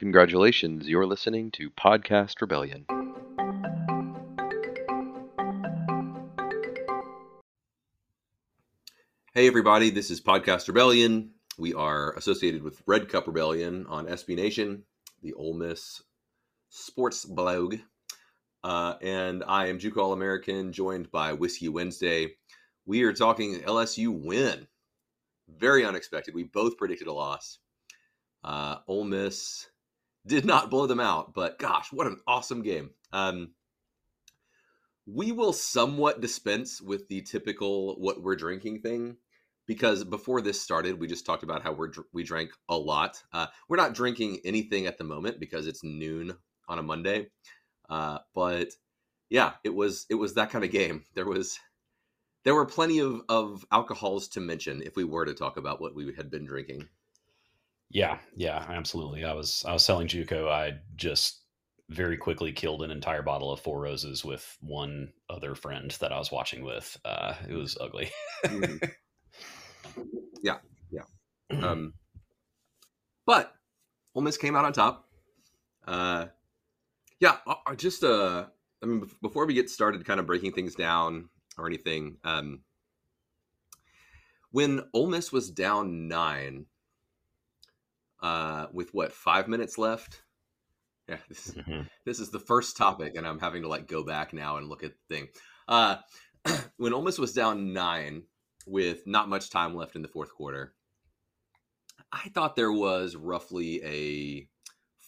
Congratulations, you're listening to Podcast Rebellion. Hey everybody, this is Podcast Rebellion. We are associated with Red Cup Rebellion on SB Nation, the Ole Miss sports blog. And I am Juco All-American, joined by Whiskey Wednesday. We are talking LSU win. Very unexpected. We both predicted a loss. Ole Miss did not blow them out, but gosh, what an awesome game. We will somewhat dispense with the typical what we're drinking thing, because before this started, we just talked about how we drank a lot. We're not drinking anything at the moment because it's noon on a Monday. But yeah, it was that kind of game. There were plenty of alcohols to mention if we were to talk about what we had been drinking. Yeah, absolutely. I was selling Juco. I just very quickly killed an entire bottle of Four Roses with one other friend that I was watching with. It was ugly. Yeah. But Ole Miss came out on top. Before we get started, kind of breaking things down or anything, when Ole Miss was down 9. With 5 minutes left? Yeah, this is the first topic, and I'm having to go back now and look at the thing. When Ole Miss was down 9 with not much time left in the fourth quarter, I thought there was roughly a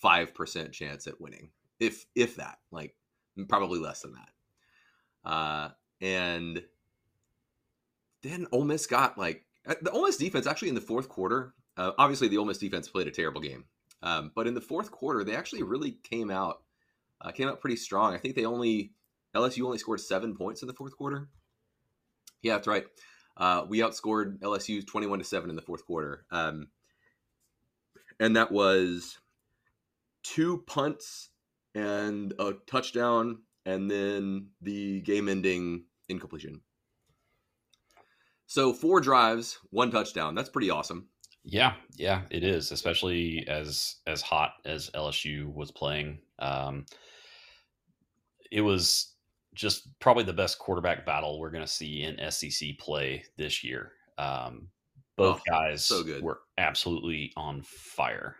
5% chance at winning, if that, probably less than that. And then Ole Miss got the Ole Miss defense actually in the fourth quarter. Obviously, the Ole Miss defense played a terrible game, but in the fourth quarter, they actually really came out pretty strong. I think LSU only scored 7 points in the fourth quarter. Yeah, that's right. We outscored LSU 21-7 in the fourth quarter, and that was 2 punts and a touchdown, and then the game-ending incompletion. So 4 drives, 1 touchdown. That's pretty awesome. Yeah, it is, especially as hot as LSU was playing. It was just probably the best quarterback battle we're going to see in SEC play this year. Guys so good. Were absolutely on fire.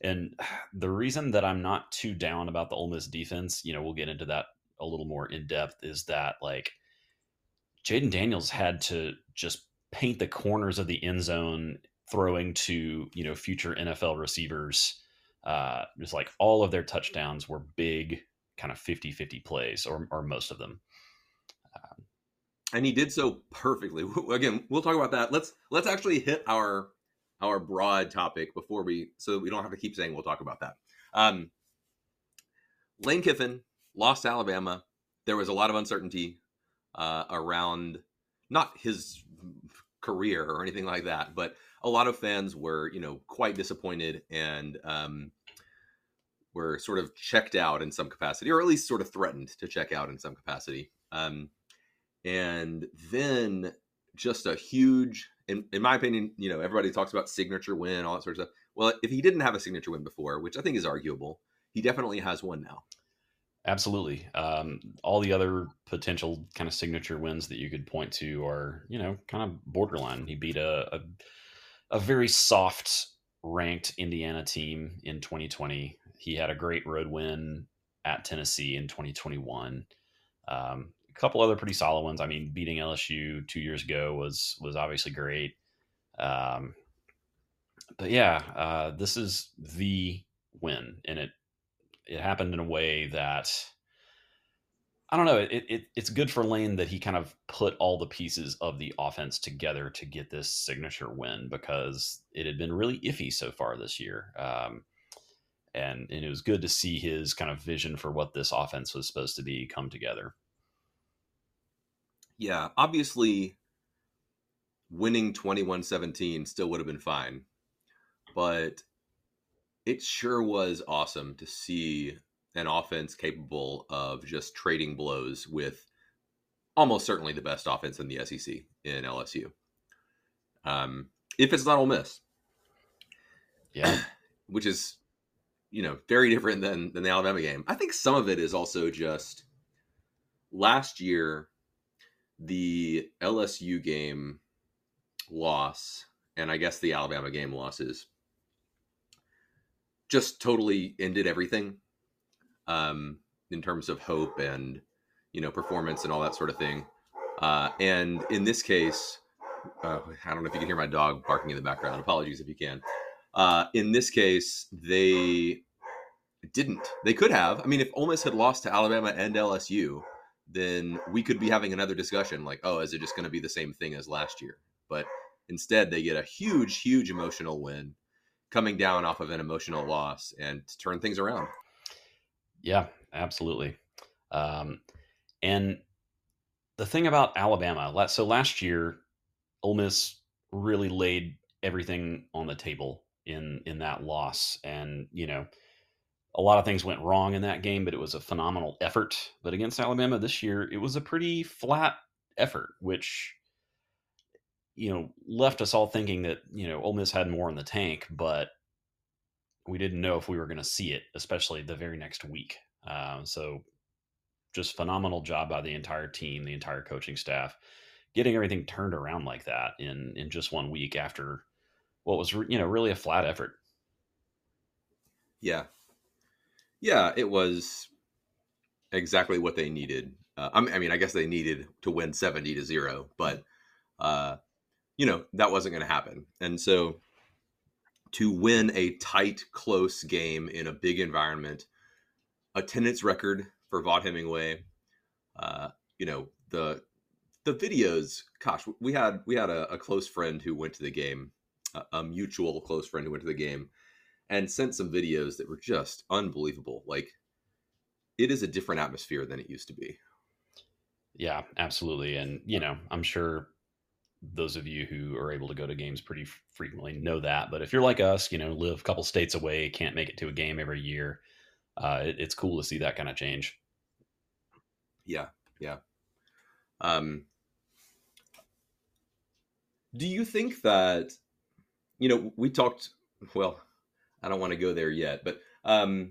And the reason that I'm not too down about the Ole Miss defense, we'll get into that a little more in depth, is that Jaden Daniels had to just paint the corners of the end zone, throwing to, future NFL receivers. Just all of their touchdowns were big kind of 50-50 plays or most of them. And he did so perfectly. Again, we'll talk about that. Let's actually hit our broad topic before so that we don't have to keep saying we'll talk about that. Lane Kiffin lost to Alabama. There was a lot of uncertainty around not his career or anything like that, but a lot of fans were, quite disappointed and were sort of checked out in some capacity, or at least sort of threatened to check out in some capacity. And then just a huge, in my opinion, everybody talks about signature win, all that sort of stuff. Well, if he didn't have a signature win before, which I think is arguable, he definitely has one now. Absolutely. All the other potential kind of signature wins that you could point to are, kind of borderline. He beat a very soft ranked Indiana team in 2020. He had a great road win at Tennessee in 2021. A couple other pretty solid ones. I mean, beating LSU 2 years ago was obviously great. But yeah, this is the win, and it happened in a way that, I don't know, it's good for Lane that he kind of put all the pieces of the offense together to get this signature win, because it had been really iffy so far this year. And it was good to see his kind of vision for what this offense was supposed to be come together. Yeah, obviously winning 21-17 still would have been fine, but it sure was awesome to see an offense capable of just trading blows with almost certainly the best offense in the SEC in LSU. If it's not Ole Miss. Yeah. Which is you know, very different than the Alabama game. I think some of it is also just last year, the LSU game loss, and I guess the Alabama game losses just totally ended everything in terms of hope and, you know, performance and all that sort of thing. And in this case, I don't know if you can hear my dog barking in the background. Apologies if you can. In this case, they didn't. They could have. I mean, if Ole Miss had lost to Alabama and LSU, then we could be having another discussion like, oh, is it just going to be the same thing as last year? But instead, they get a huge, huge emotional win coming down off of an emotional loss and to turn things around. Yeah, absolutely. And the thing about Alabama, so last year, Ole Miss really laid everything on the table in that loss. And, you know, a lot of things went wrong in that game, but it was a phenomenal effort. But against Alabama this year, it was a pretty flat effort, which, you know, left us all thinking that, you know, Ole Miss had more in the tank, but we didn't know if we were going to see it, especially the very next week. So just phenomenal job by the entire team, the entire coaching staff, getting everything turned around like that in just 1 week after what was, you know, really a flat effort. Yeah. Yeah, it was exactly what they needed. I mean, I guess they needed to win 70-0, but, you know, that wasn't going to happen. And so to win a tight, close game in a big environment, attendance record for Vaught Hemingway, you know, the videos, gosh, we had a close friend who went to the game, a mutual close friend who went to the game and sent some videos that were just unbelievable. Like, it is a different atmosphere than it used to be. Yeah, absolutely. And, you know, I'm sure those of you who are able to go to games pretty frequently know that, but if you're like us, you know, live a couple states away, can't make it to a game every year, it's cool to see that kind of change. Yeah. Yeah. Do you think that, you know, we talked, well, I don't want to go there yet, but how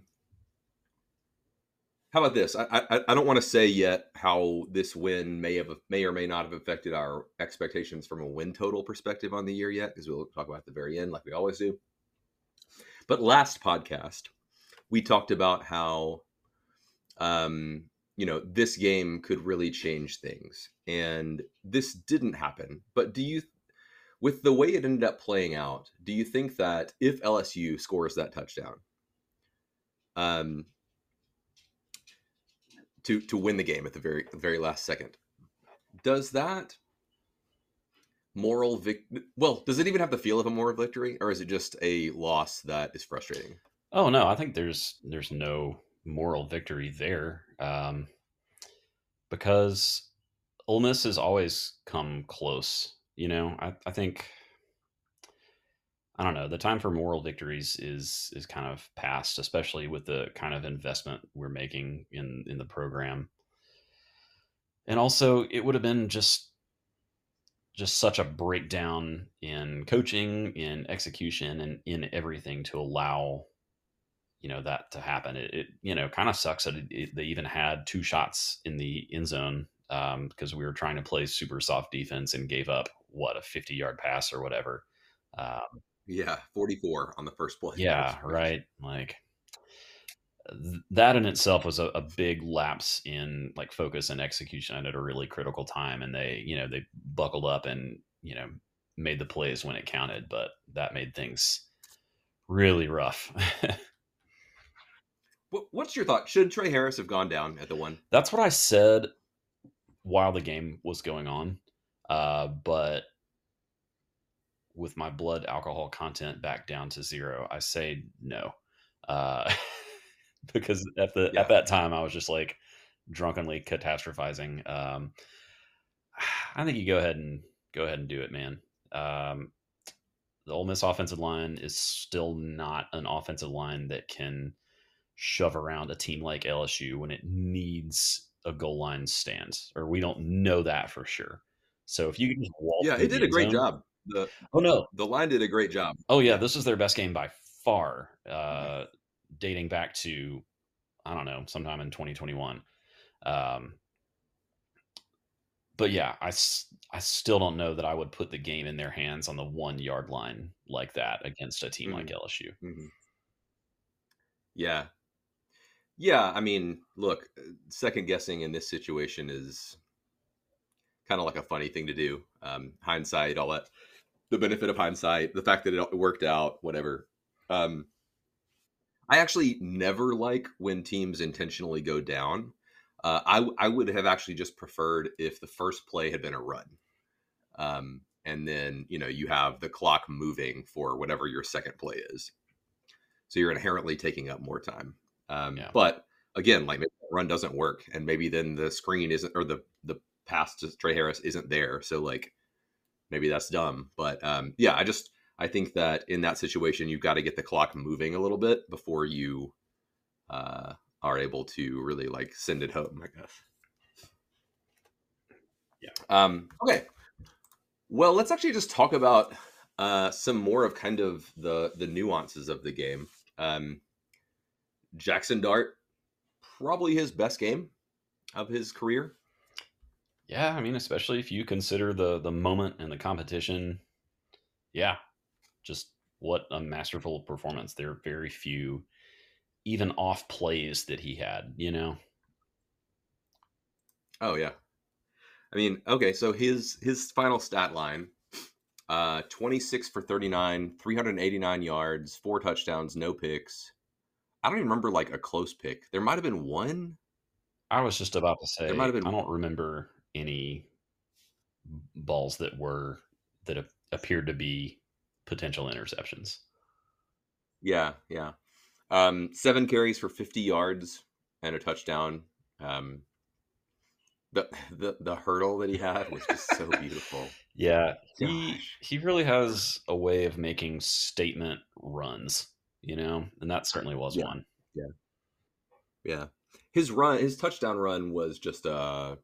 about this? I don't want to say yet how this win may or may not have affected our expectations from a win total perspective on the year yet, because we'll talk about it at the very end like we always do. But last podcast, we talked about how, you know, this game could really change things. And this didn't happen. But do you, with the way it ended up playing out, do you think that if LSU scores that touchdown to win the game at the very last second, does that moral victory, well, does it even have the feel of a moral victory, or is it just a loss that is frustrating? Oh, no, I think there's no moral victory there, because Ole Miss has always come close. You know, I think, I don't know, the time for moral victories is kind of past, especially with the kind of investment we're making in the program. And also, it would have been just such a breakdown in coaching, in execution, and in everything to allow, you know, that to happen. It you know, kind of sucks that they even had two shots in the end zone, because we were trying to play super soft defense and gave up, what, a 50-yard pass or whatever. 44 on the first play. Yeah, right. Like, that in itself was a big lapse in, like, focus and execution at a really critical time. And they, you know, they buckled up and, you know, made the plays when it counted, but that made things really rough. What's your thought? Should Trey Harris have gone down at the one? That's what I said while the game was going on. But with my blood alcohol content back down to zero, I say no. Because at that time, I was just like drunkenly catastrophizing. I think you go ahead and do it, man. The Ole Miss offensive line is still not an offensive line that can shove around a team like LSU when it needs a goal line stand, or we don't know that for sure. So if you can just walk, yeah, it did a great job. The line did a great job. Oh yeah, this is their best game by far. dating back to, I don't know, sometime in 2021. But yeah, I still don't know that I would put the game in their hands on the 1 yard line like that against a team like LSU. Mm-hmm. Yeah. Yeah. I mean, look, second guessing in this situation is kind of like a funny thing to do. Hindsight, all that, the benefit of hindsight, the fact that it worked out, whatever. I actually never like when teams intentionally go down. I would have actually just preferred if the first play had been a run. And then, you know, you have the clock moving for whatever your second play is. So you're inherently taking up more time. But again, like maybe the run doesn't work, and maybe then the screen isn't, or the pass to Trey Harris isn't there. So like, maybe that's dumb, but yeah, I think that in that situation, you've got to get the clock moving a little bit before you, are able to really like send it home, I guess. Yeah. Okay. Well, let's actually just talk about some more of kind of the nuances of the game. Jaxson Dart, probably his best game of his career. Yeah, I mean, especially if you consider the moment and the competition. Yeah, just what a masterful performance. There are very few even off plays that he had, you know? Oh yeah. I mean, okay. So his final stat line, 26 for 39, 389 yards, 4 touchdowns, no picks. I don't even remember like a close pick. There might've been one. I was just about to say, there might've been I don't remember any balls that appeared to be potential interceptions. Yeah. Yeah. 7 carries for 50 yards and a touchdown. The hurdle that he had was just so beautiful. Yeah. He really has a way of making statement runs, you know, and that certainly was one. Yeah. Yeah. His touchdown run was just a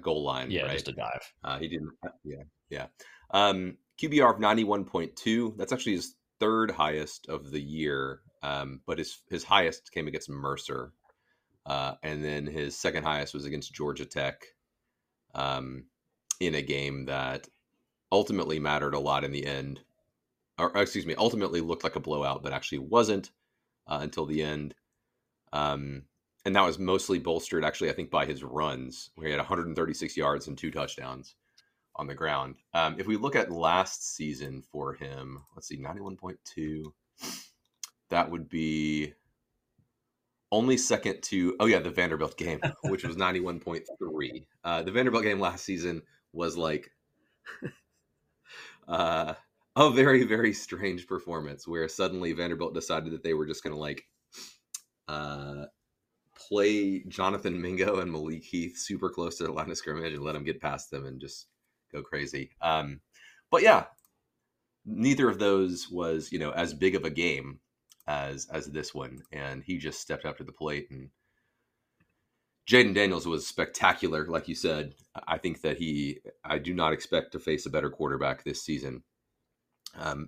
goal line. Yeah. Right? Just a dive. He didn't. Yeah. Yeah. QBR of 91.2. That's actually his 3rd highest of the year. But his highest came against Mercer, and then his 2nd highest was against Georgia Tech, in a game that ultimately mattered a lot in the end, or excuse me, ultimately looked like a blowout, but actually wasn't until the end. And that was mostly bolstered, actually, I think, by his runs, where he had 136 yards and 2 touchdowns on the ground. If we look at last season for him, let's see, 91.2. That would be only second to, the Vanderbilt game, which was 91.3. The Vanderbilt game last season was like a very, very strange performance where suddenly Vanderbilt decided that they were just going to like play Jonathan Mingo and Malik Heath super close to the line of scrimmage and let them get past them and just go crazy. But yeah, neither of those was, you know, as big of a game as this one, and he just stepped up to the plate. And Jaden Daniels was spectacular, like you said. I think that I do not expect to face a better quarterback this season,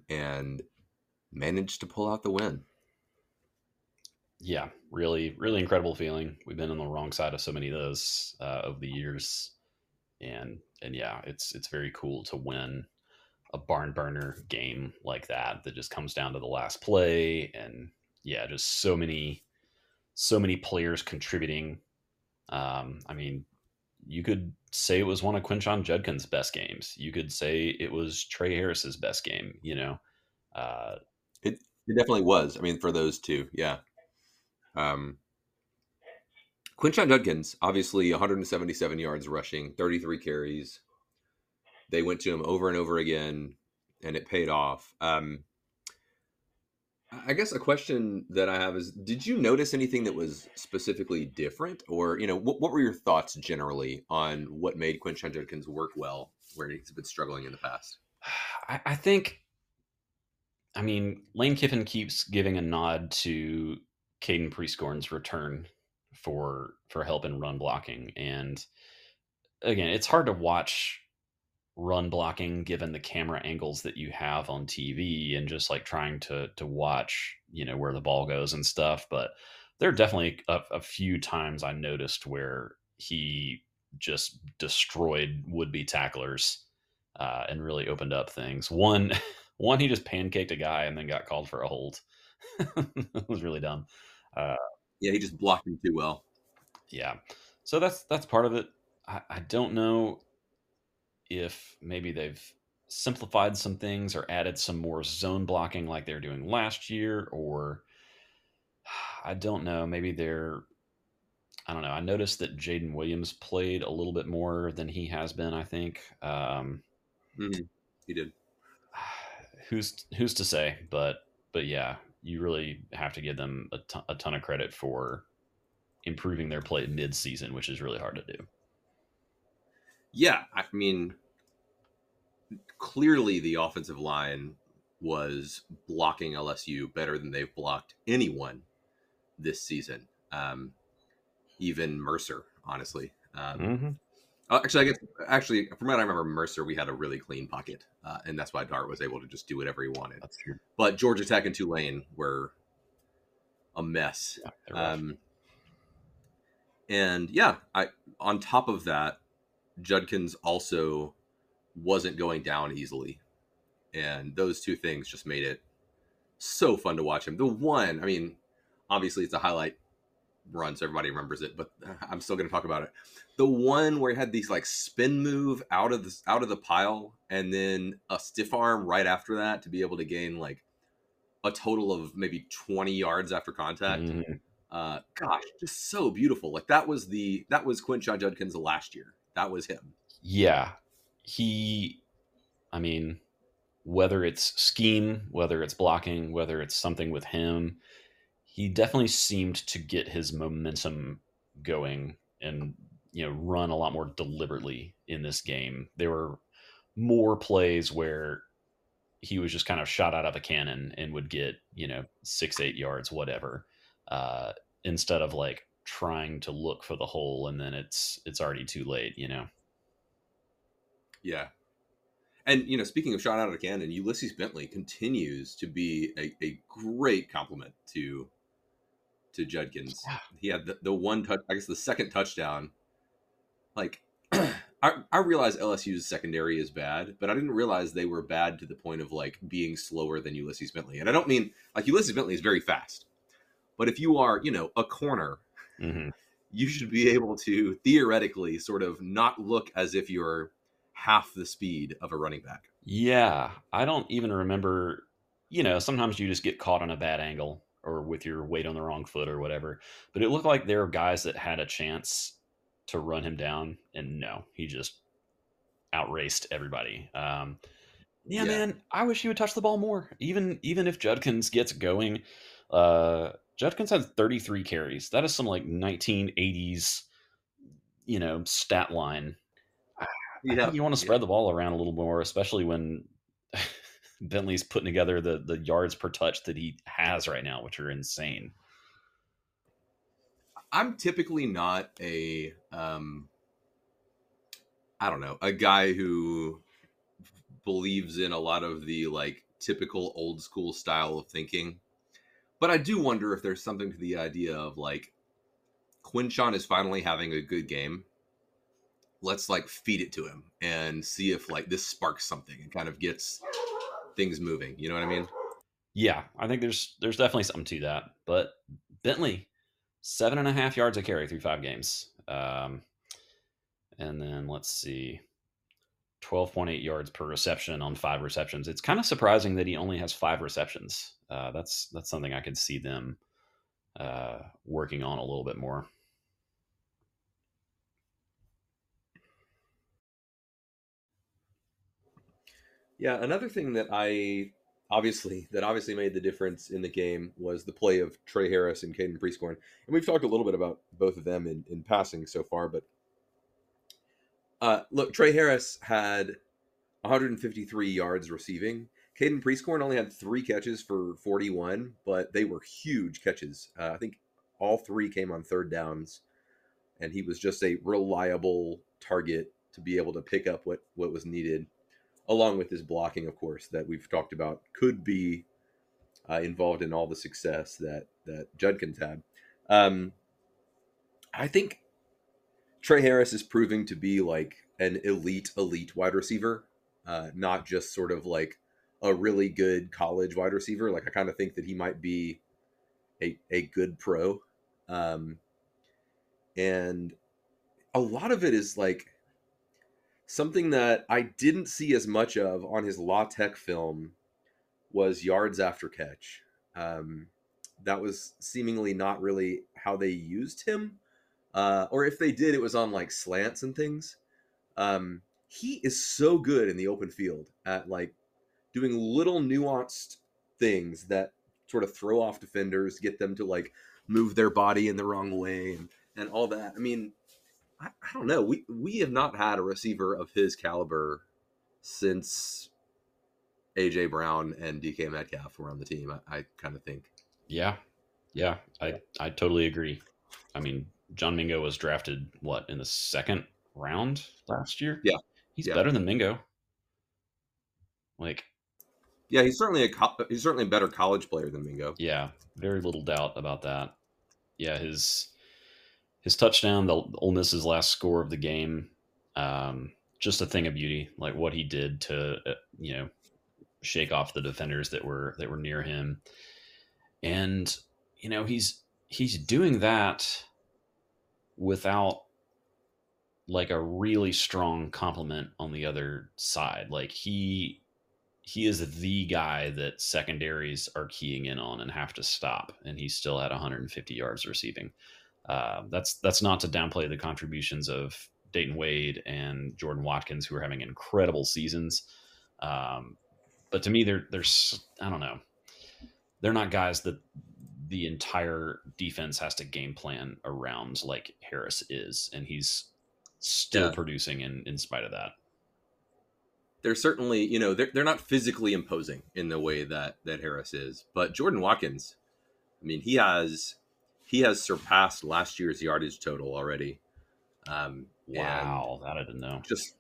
and managed to pull out the win. Yeah, really, really incredible feeling. We've been on the wrong side of so many of those over the years, and yeah, it's very cool to win a barn burner game like that just comes down to the last play. And yeah, just so many players contributing. I mean, you could say it was one of Quinshon Judkins' best games. You could say it was Trey Harris's best game, you know? It definitely was. I mean, for those two. Yeah. Quinshon Judkins, obviously 177 yards rushing, 33 carries. They went to him over and over again, and it paid off. I guess a question that I have is, did you notice anything that was specifically different? Or, you know, what were your thoughts generally on what made Quinshon Judkins work well where he's been struggling in the past? I think, I mean, Lane Kiffin keeps giving a nod to Caden Prescorn's return for help in run blocking. And again, it's hard to watch run blocking, given the camera angles that you have on TV and just like trying to watch, you know, where the ball goes and stuff. But there are definitely a few times I noticed where he just destroyed would-be tacklers and really opened up things. One, he just pancaked a guy and then got called for a hold. It was really dumb. Yeah, he just blocked him too well. Yeah. So that's part of it. I don't know if maybe they've simplified some things or added some more zone blocking like they were doing last year, or I don't know. Maybe they're, I don't know. I noticed that Jaden Williams played a little bit more than he has been, I think. He did. Who's to say? But yeah, you really have to give them a ton of credit for improving their play mid-season, which is really hard to do. Yeah, I mean, clearly the offensive line was blocking LSU better than they've blocked anyone this season, even Mercer, honestly. Actually, from what I remember, Mercer, we had a really clean pocket, and that's why Dart was able to just do whatever he wanted. That's true. But Georgia Tech and Tulane were a mess. Yeah, and yeah, on top of that, Judkins also wasn't going down easily. And those two things just made it so fun to watch him. The one, I mean, obviously it's a highlight run, so everybody remembers it, but I'm still going to talk about it. The one where he had these like spin move out of the pile and then a stiff arm right after that to be able to gain like a total of maybe 20 yards after contact. Mm-hmm. Gosh, just so beautiful. Like that was Quinshon Judkins last year. That was him. Yeah. I mean, whether it's scheme, whether it's blocking, whether it's something with him, he definitely seemed to get his momentum going and, you know, run a lot more deliberately in this game. There were more plays where he was just kind of shot out of a cannon and would get, you know, 6-8 yards, whatever, instead of like trying to look for the hole and then it's already too late, you know? Yeah. And, you know, speaking of shot out of a cannon, Ulysses Bentley continues to be a great compliment to Judkins. Yeah. He had the one touch, I guess the second touchdown. Like I realize LSU's secondary is bad, but I didn't realize they were bad to the point of like being slower than Ulysses Bentley. And I don't mean like Ulysses Bentley is very fast, but if you are, you know, a corner, mm-hmm. you should be able to theoretically sort of not look as if you're half the speed of a running back. Yeah. I don't even remember, you know, sometimes you just get caught on a bad angle or with your weight on the wrong foot or whatever, but it looked like there were guys that had a chance to run him down and no, he just outraced everybody. Yeah, man, I wish he would touch the ball more. Even if Judkins gets going, Judkins had 33 carries. That is some like 1980s, you know, stat line. I think you want to spread the ball around a little more, especially when Bentley's putting together the yards per touch that he has right now, which are insane. I'm typically not a guy who believes in a lot of the like typical old school style of thinking. But I do wonder if there's something to the idea of like Quinshon is finally having a good game. Let's like feed it to him and see if like this sparks something and kind of gets things moving. You know what I mean? Yeah, I think there's definitely something to that. But Bentley, 7.5 yards a carry through 5 games. And then let's see, 12.8 yards per reception on 5 receptions. It's kind of surprising that he only has 5 receptions. That's something I could see them working on a little bit more. Yeah, another thing that obviously made the difference in the game was the play of Trey Harris and Caden Prescorn. And we've talked a little bit about both of them in passing so far, but look, Trey Harris had 153 yards receiving. Caden Prescorn only had 3 catches for 41, but they were huge catches. I think all 3 came on third downs, and he was just a reliable target to be able to pick up what was needed, along with his blocking, of course, that we've talked about could be involved in all the success that Judkins had. I think Trey Harris is proving to be like an elite wide receiver, not just sort of like a really good college wide receiver. Like, I kind of think that he might be a good pro. And a lot of it is like something that I didn't see as much of on his La Tech film was yards after catch. That was seemingly not really how they used him. Or if they did, it was on like slants and things. He is so good in the open field at like doing little nuanced things that sort of throw off defenders, get them to like move their body in the wrong way and all that. I mean, I don't know. We have not had a receiver of his caliber since A.J. Brown and DK Metcalf were on the team, I kind of think. Yeah. I totally agree. I mean, John Mingo was drafted, what, in the second round last year? Yeah. He's better than Mingo. Like, yeah, he's certainly a better college player than Mingo. Yeah, very little doubt about that. Yeah, his touchdown, the Ole Miss's last score of the game, just a thing of beauty. Like what he did to shake off the defenders that were near him, and he's doing that without like a really strong compliment on the other side. Like he is the guy that secondaries are keying in on and have to stop, and he's still at 150 yards receiving. That's not to downplay the contributions of Dayton Wade and Jordan Watkins, who are having incredible seasons. But to me, they're not guys that the entire defense has to game plan around like Harris is, and he's still producing in spite of that. They're certainly, they're not physically imposing in the way that Harris is, but Jordan Watkins, I mean, he has surpassed last year's yardage total already. Wow, that I didn't know. Just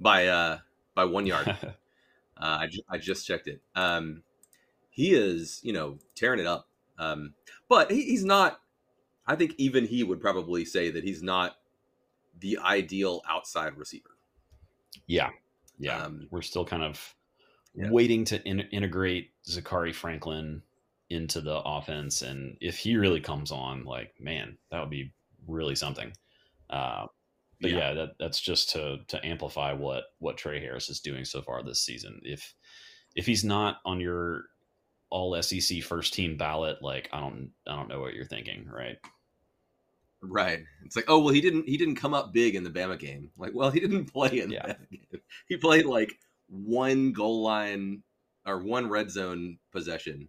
by 1 yard. I just checked it. He is, tearing it up. But he's not. I think even he would probably say that he's not the ideal outside receiver. Yeah. We're still kind of waiting to integrate Za'Kari Franklin into the offense, and if he really comes on, like, man, that would be really something. But that's just to amplify what Trey Harris is doing so far this season. If he's not on your all SEC first team ballot, like, I don't know what you're thinking, right? It's like, oh, well, he didn't come up big in the Bama game. Like, well, he didn't play in the Bama game. He played like one goal line or one red zone possession.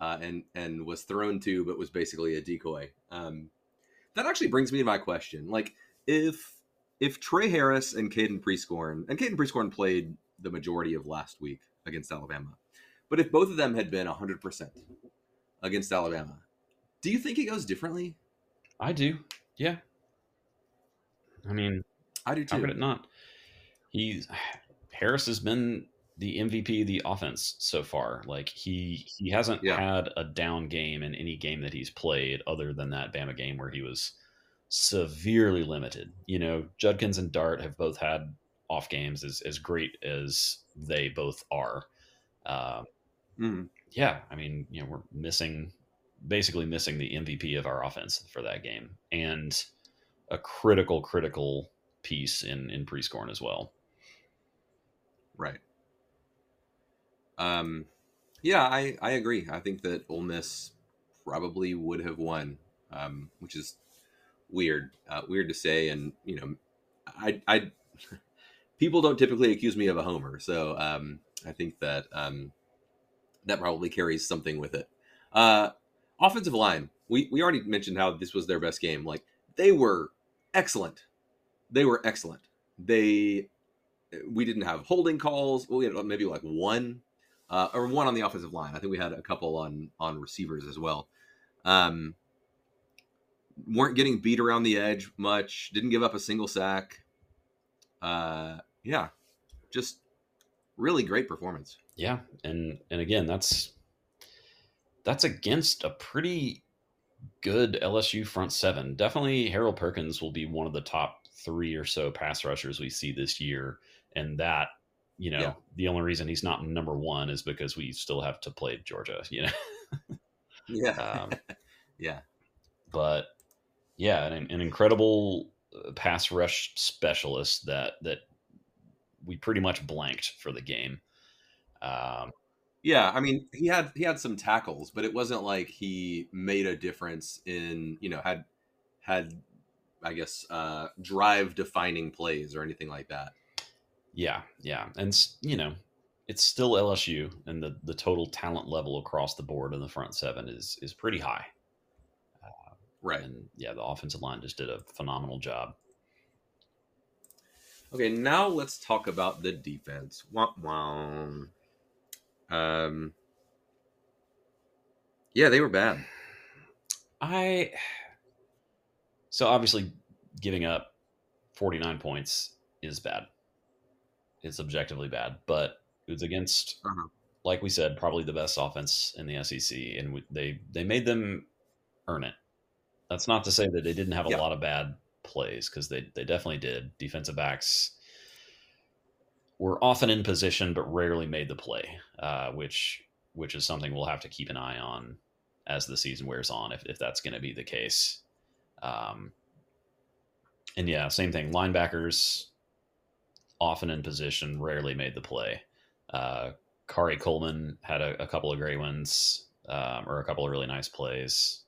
And was thrown to, but was basically a decoy. That actually brings me to my question. Like, if Trey Harris and Caden Prescorn played the majority of last week against Alabama, but if both of them had been 100% against Alabama, do you think it goes differently? I do. Yeah. I mean, I do too. How could it not? Harris has been the MVP of the offense so far. Like he hasn't had a down game in any game that he's played other than that Bama game where he was severely limited. Judkins and Dart have both had off games, as great as they both are. Yeah. I mean, we're basically missing the MVP of our offense for that game, and a critical piece in Prescorn as well. Right. I agree. I think that Ole Miss probably would have won, which is weird to say. And, I people don't typically accuse me of a homer. So, I think that, that probably carries something with it. Offensive line, we already mentioned how this was their best game. Like, they were excellent. We didn't have holding calls. Well, we had maybe like one on the offensive line. I think we had a couple on receivers as well. weren't getting beat around the edge much, didn't give up a single sack. Yeah, just really great performance. Yeah, and again, that's against a pretty good LSU front seven. Definitely Harold Perkins will be one of the top three or so pass rushers we see this year. And that, you know, yeah. The only reason he's not number one is because we still have to play Georgia, you know? Yeah. Yeah. But yeah, an incredible pass rush specialist that we pretty much blanked for the game. Yeah, I mean, he had some tackles, but it wasn't like he made a difference in, you know, had I guess drive defining plays or anything like that. Yeah, and you know, it's still LSU, and the total talent level across the board in the front seven is pretty high. Right. And yeah, the offensive line just did a phenomenal job. Okay, now let's talk about the defense. Womp womp. Yeah, they were bad. So obviously giving up 49 points is bad. It's objectively bad, but it was against, like we said, probably the best offense in the SEC, and they made them earn it. That's not to say that they didn't have a lot of bad plays, because they definitely did. Defensive backs were often in position but rarely made the play, which is something we'll have to keep an eye on as the season wears on, if that's going to be the case. And yeah, same thing. Linebackers often in position, rarely made the play. Kari Coleman had a couple of great ones, or a couple of really nice plays.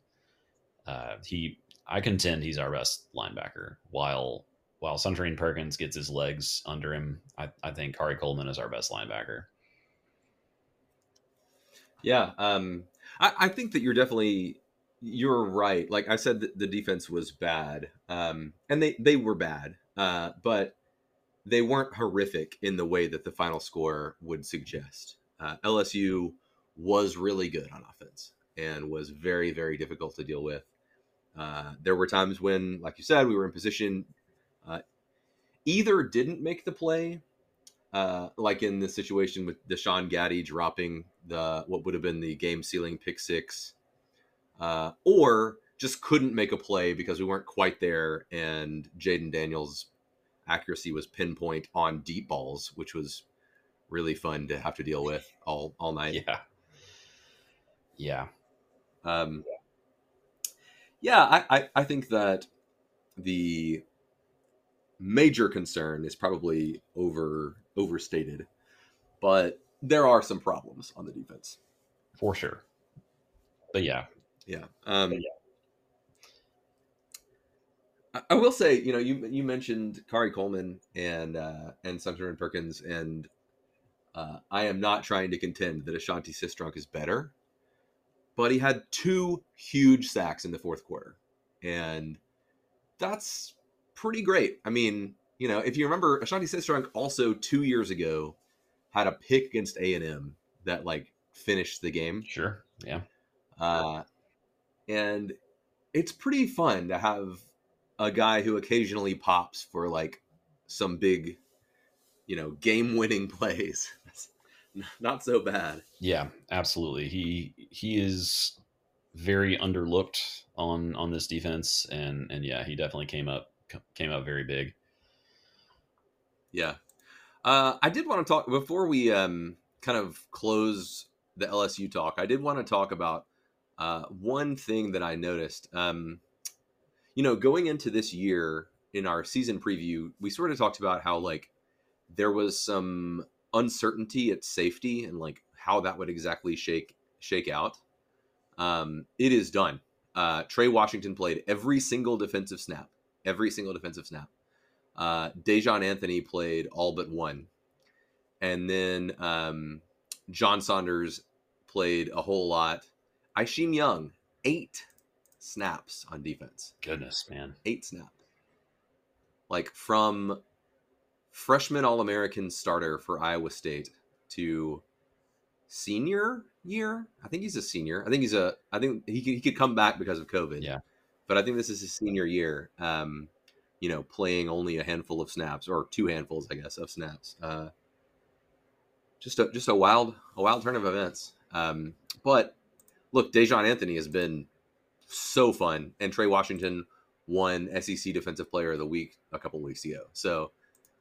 I contend he's our best linebacker. While Senterine Perkins gets his legs under him, I think Kari Coleman is our best linebacker. Yeah, I think that you're right. Like I said, the defense was bad, and they were bad, but they weren't horrific in the way that the final score would suggest. LSU was really good on offense and was very, very difficult to deal with. There were times when, like you said, we were in position, either didn't make the play, like in the situation with Deshaun Gaddy dropping what would have been the game-sealing pick six, or just couldn't make a play because we weren't quite there, and Jaden Daniels' accuracy was pinpoint on deep balls, which was really fun to have to deal with all night. Yeah. I think that the major concern is probably overstated, but there are some problems on the defense for sure. I will say, you know, you mentioned Kari Coleman and Senterine Perkins, and I am not trying to contend that Ashanti Sistrunk is better, but he had two huge sacks in the fourth quarter, and that's pretty great. I mean, you know, if you remember, Ashanti Sistrunk also 2 years ago had a pick against A&M that like finished the game. Sure. Yeah. And it's pretty fun to have a guy who occasionally pops for like some big, you know, game winning plays. Not so bad. Yeah, absolutely. He is very underlooked on this defense, and yeah, he definitely came up very big. Yeah, I did want to talk before we kind of close the LSU talk. I did want to talk about one thing that I noticed. You know, going into this year in our season preview, we sort of talked about how like there was some uncertainty at safety and like how that would exactly shake out. It is done. Trey Washington played every single defensive snap. Daijahn Anthony played all but one, and then John Saunders played a whole lot. Aisheem Young, 8 snaps on defense. Goodness, man, 8 snaps. Like from freshman All-American starter for Iowa State to senior year. I think he's a senior. I think he could come back because of COVID. Yeah. But I think this is his senior year, you know, playing only a handful of snaps, or two handfuls, I guess, of snaps. Just a wild turn of events. But look, Daijahn Anthony has been so fun, and Trey Washington won SEC Defensive Player of the Week a couple of weeks ago. So,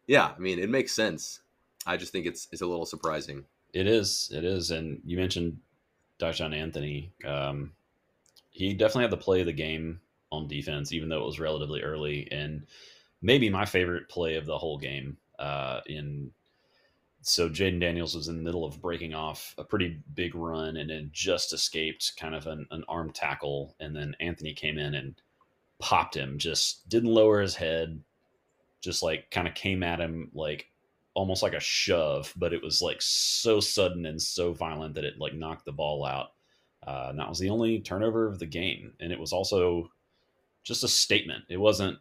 yeah, I mean, it makes sense. I just think it's a little surprising. It is, and you mentioned Daijahn Anthony. He definitely had the play of the game on defense, even though it was relatively early, and maybe my favorite play of the whole game. So Jaden Daniels was in the middle of breaking off a pretty big run, and then just escaped kind of an arm tackle, and then Anthony came in and popped him, just didn't lower his head, just like kind of came at him like almost like a shove, but it was like so sudden and so violent that it like knocked the ball out. And that was the only turnover of the game. And it was also just a statement. It wasn't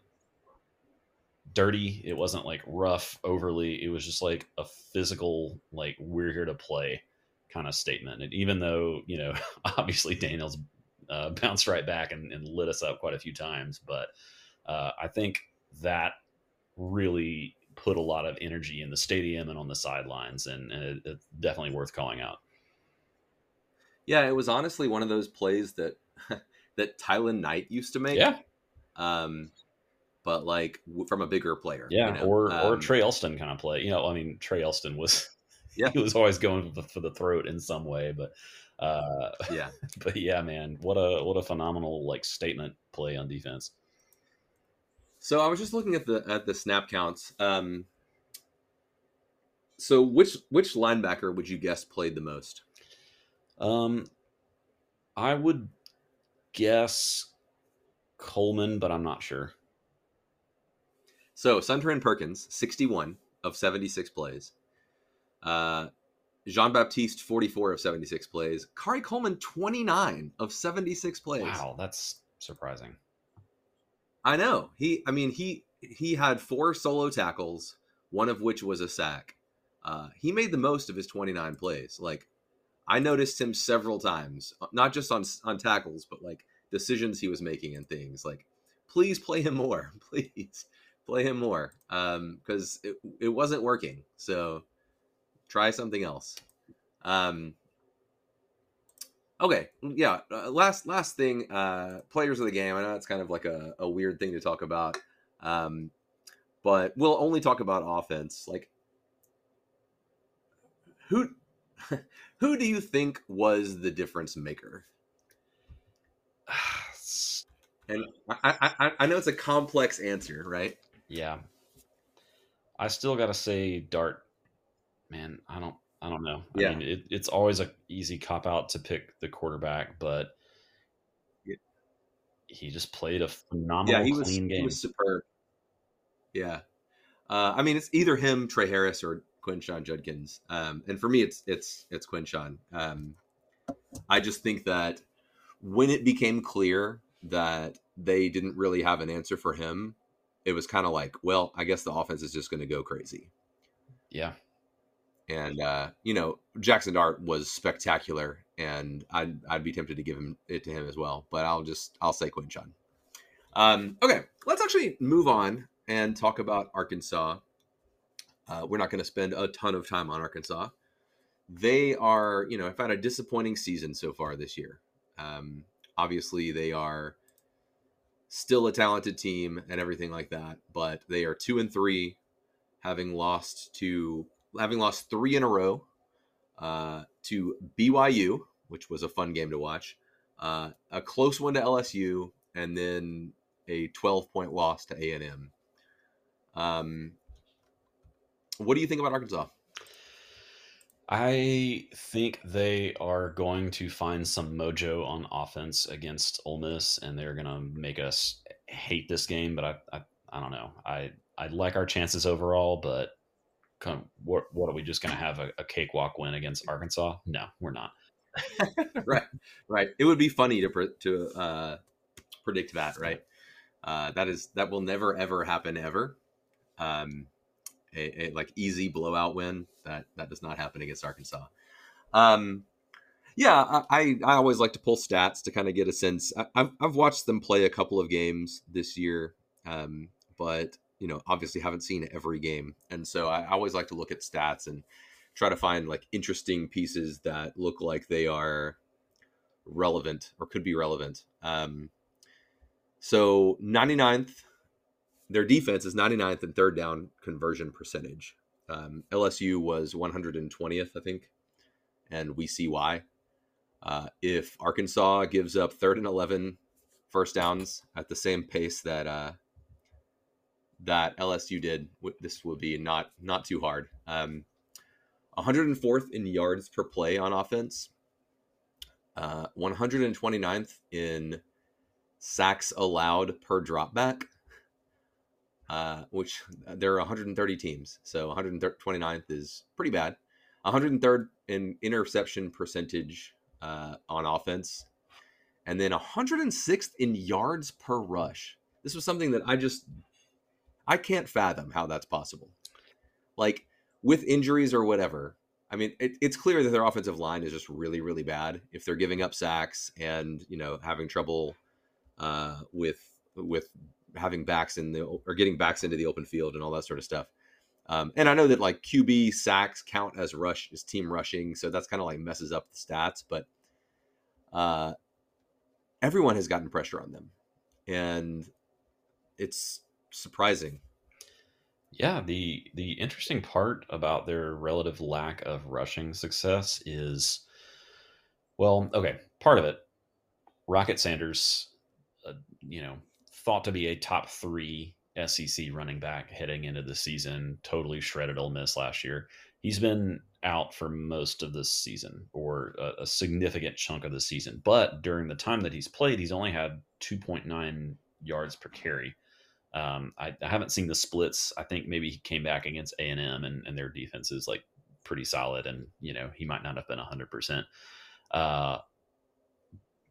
dirty. It wasn't like rough overly. It was just like a physical, like, we're here to play kind of statement. And even though, you know, obviously Daniels bounced right back and lit us up quite a few times. But I think that really put a lot of energy in the stadium and on the sidelines, and it's definitely worth calling out. Yeah, it was honestly one of those plays that that Tylan Knight used to make. Yeah. But like from a bigger player. Yeah, you know? Or Trey Elston kind of play. You know, I mean, Trey Elston was he was always going for the throat in some way, but yeah. But yeah, man, what a phenomenal like statement play on defense. So I was just looking at the snap counts. So which linebacker would you guess played the most? I would guess Coleman, but I'm not sure. So Senterine Perkins, 61 of 76 plays. Jean-Baptiste, 44 of 76 plays. Kari Coleman, 29 of 76 plays. Wow, that's surprising. I know. He had 4 solo tackles, one of which was a sack. He made the most of his 29 plays. Like, I noticed him several times, not just on tackles, but like decisions he was making and things. Like, please play him more. Please play him more. Because it wasn't working. So try something else. Okay, yeah. Last thing, players of the game. I know it's kind of like a weird thing to talk about, but we'll only talk about offense. Like, who do you think was the difference maker? And I know it's a complex answer, right? Yeah. I still gotta say Dart. Man, I don't know. Yeah. I mean, it's always an easy cop-out to pick the quarterback, but he just played a phenomenal clean game. He was superb. Yeah. I mean, it's either him, Trey Harris, or Quinshon Judkins. And for me, it's Quinshon. I just think that when it became clear that they didn't really have an answer for him, it was kind of like, well, I guess the offense is just going to go crazy. Yeah. And, you know, Jaxson Dart was spectacular, and I'd be tempted to give it to him as well, but I'll say Quinshon. Okay, let's actually move on and talk about Arkansas. We're not going to spend a ton of time on Arkansas. They are, you know, I've had a disappointing season so far this year. Obviously, they are still a talented team and everything like that, but they are 2-3, having lost 3 in a row to BYU, which was a fun game to watch, a close one to LSU, and then a 12-point loss to A&M. What do you think about Arkansas? I think they are going to find some mojo on offense against Ole Miss, and they're going to make us hate this game, but I don't know. I like our chances overall, but what are we just going to have a cakewalk win against Arkansas? No, we're not. Right. It would be funny to predict that, right? That will never ever happen ever. A like easy blowout win that does not happen against Arkansas. Yeah, I always like to pull stats to kind of get a sense. I've watched them play a couple of games this year, but you know, obviously haven't seen every game, and so I always like to look at stats and try to find like interesting pieces that look like they are relevant or could be relevant. So 99th, their defense is 99th in third down conversion percentage. LSU was 120th, I think, and we see why. If Arkansas gives up 3rd and 11 first downs at the same pace that that LSU did, this will be not too hard. 104th in yards per play on offense, 129th in sacks allowed per dropback, which there are 130 teams, so 129th is pretty bad. 103rd in interception percentage on offense, and then 106th in yards per rush. This was something that I can't fathom how that's possible. Like, with injuries or whatever, I mean, it's clear that their offensive line is just really, really bad. If they're giving up sacks and, you know, having trouble with having backs in the, or getting backs into the open field and all that sort of stuff. And I know that like QB sacks count as rush, is team rushing, so that's kind of like messes up the stats. But everyone has gotten pressure on them, and it's surprising. Yeah, the interesting part about their relative lack of rushing success is, well, okay, part of it, Rocket Sanders, thought to be a top 3 SEC running back heading into the season, totally shredded Ole Miss last year. He's been out for most of this season, or a significant chunk of the season. But during the time that he's played, he's only had 2.9 yards per carry. I haven't seen the splits. I think maybe he came back against A&M and their defense is like pretty solid, and you know, he might not have been 100%.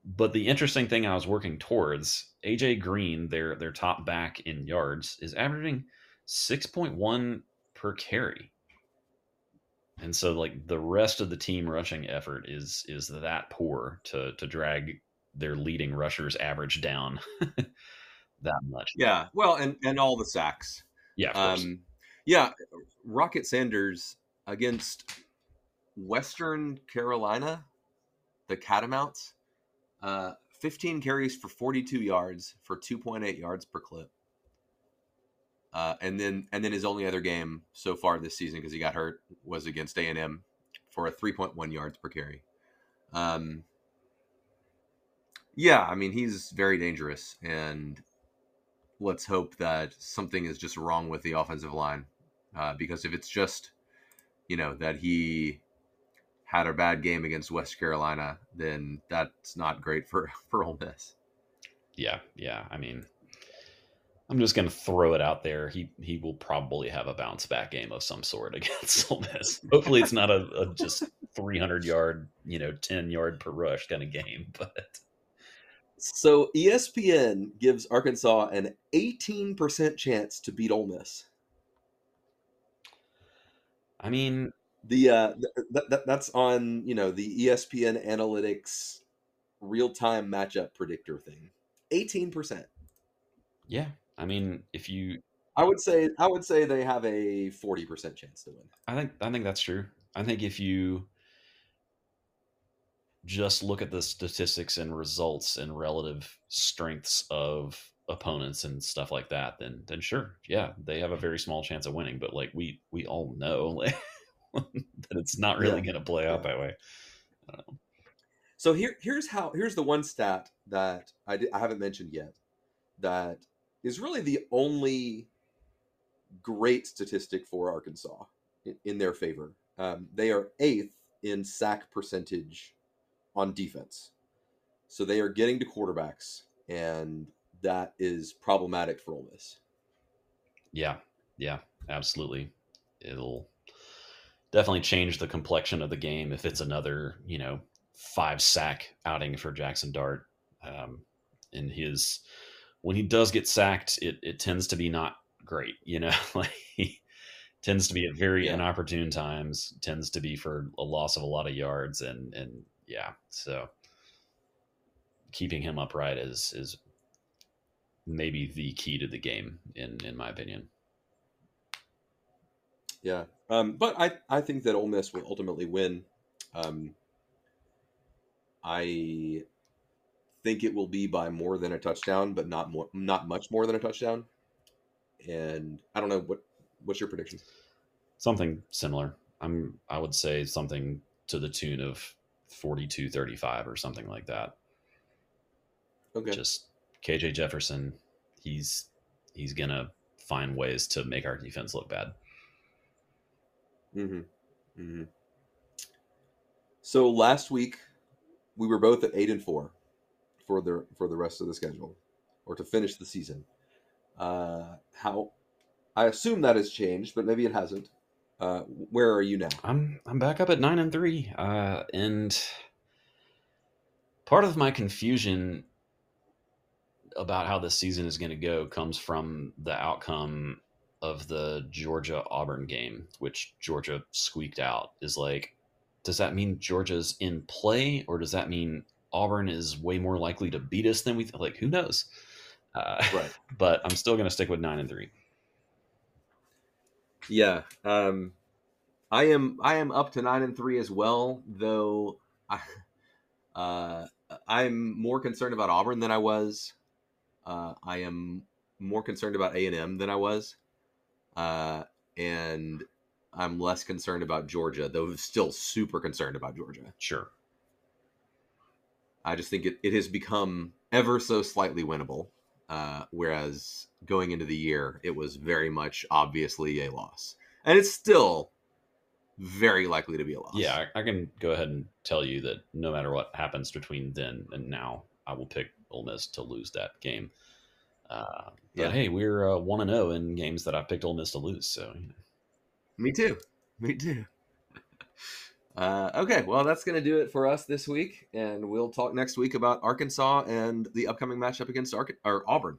But the interesting thing I was working towards, AJ Green, their top back in yards, is averaging 6.1 per carry. And so like the rest of the team rushing effort is that poor to drag their leading rusher's average down that much. Yeah. Well, and all the sacks. Yeah. Yeah. Rocket Sanders against Western Carolina, the Catamounts, 15 carries for 42 yards for 2.8 yards per clip. And then his only other game so far this season, because he got hurt, was against A&M for a 3.1 yards per carry. Yeah, I mean, he's very dangerous, and let's hope that something is just wrong with the offensive line, because if it's just, you know, that he had a bad game against West Carolina, then that's not great for Ole Miss. Yeah. I mean, I'm just going to throw it out there. He will probably have a bounce back game of some sort against Ole Miss. Hopefully it's not a just 300 yard, 10 yard per rush kind of game. But so ESPN gives Arkansas an 18% chance to beat Ole Miss. I mean, that's on, the ESPN analytics real-time matchup predictor thing. 18%. Yeah. I mean, I would say they have a 40% chance to win. I think that's true. I think if you just look at the statistics and results and relative strengths of opponents and stuff like that, then sure. Yeah. They have a very small chance of winning, but like we all know, like, that it's not really going to play out that way. I don't know. So here's the one stat that I haven't mentioned yet that is really the only great statistic for Arkansas in their favor. They are 8th in sack percentage on defense. So they are getting to quarterbacks, and that is problematic for Ole Miss. Yeah, absolutely. It'll definitely change the complexion of the game if it's another, 5-sack outing for Jaxson Dart. When he does get sacked, it tends to be not great, like he tends to be at very inopportune times, tends to be for a loss of a lot of yards, and yeah, so keeping him upright is maybe the key to the game, in my opinion. Yeah, but I think that Ole Miss will ultimately win. I think it will be by more than a touchdown, but not much more than a touchdown. And I don't know, what's your prediction? Something similar. I would say something to the tune of 42-35 or something like that. Okay. Just KJ Jefferson, he's gonna find ways to make our defense look bad. Mm-hmm. Mm-hmm. So last week we were both at 8-4 for the rest of the schedule, or to finish the season. How I assume that has changed, but maybe it hasn't. Where are you now? I'm back up at 9-3, and part of my confusion about how this season is going to go comes from the outcome of the Georgia Auburn game, which Georgia squeaked out. Is like, does that mean Georgia's in play, or does that mean Auburn is way more likely to beat us than we like? Who knows? Right. But I'm still going to stick with 9-3. Yeah. I am up to 9-3 as well, though. I'm more concerned about Auburn than I was. I am more concerned about A&M than I was. And I'm less concerned about Georgia, though still super concerned about Georgia. Sure. I just think it has become ever so slightly winnable, whereas going into the year, it was very much obviously a loss. And it's still very likely to be a loss. Yeah, I can go ahead and tell you that no matter what happens between then and now, I will pick Ole Miss to lose that game. But hey, we're 1-0 in games that I picked Ole Miss to lose. So, you know. Me too. Okay, well, that's going to do it for us this week, and we'll talk next week about Arkansas and the upcoming matchup against Auburn.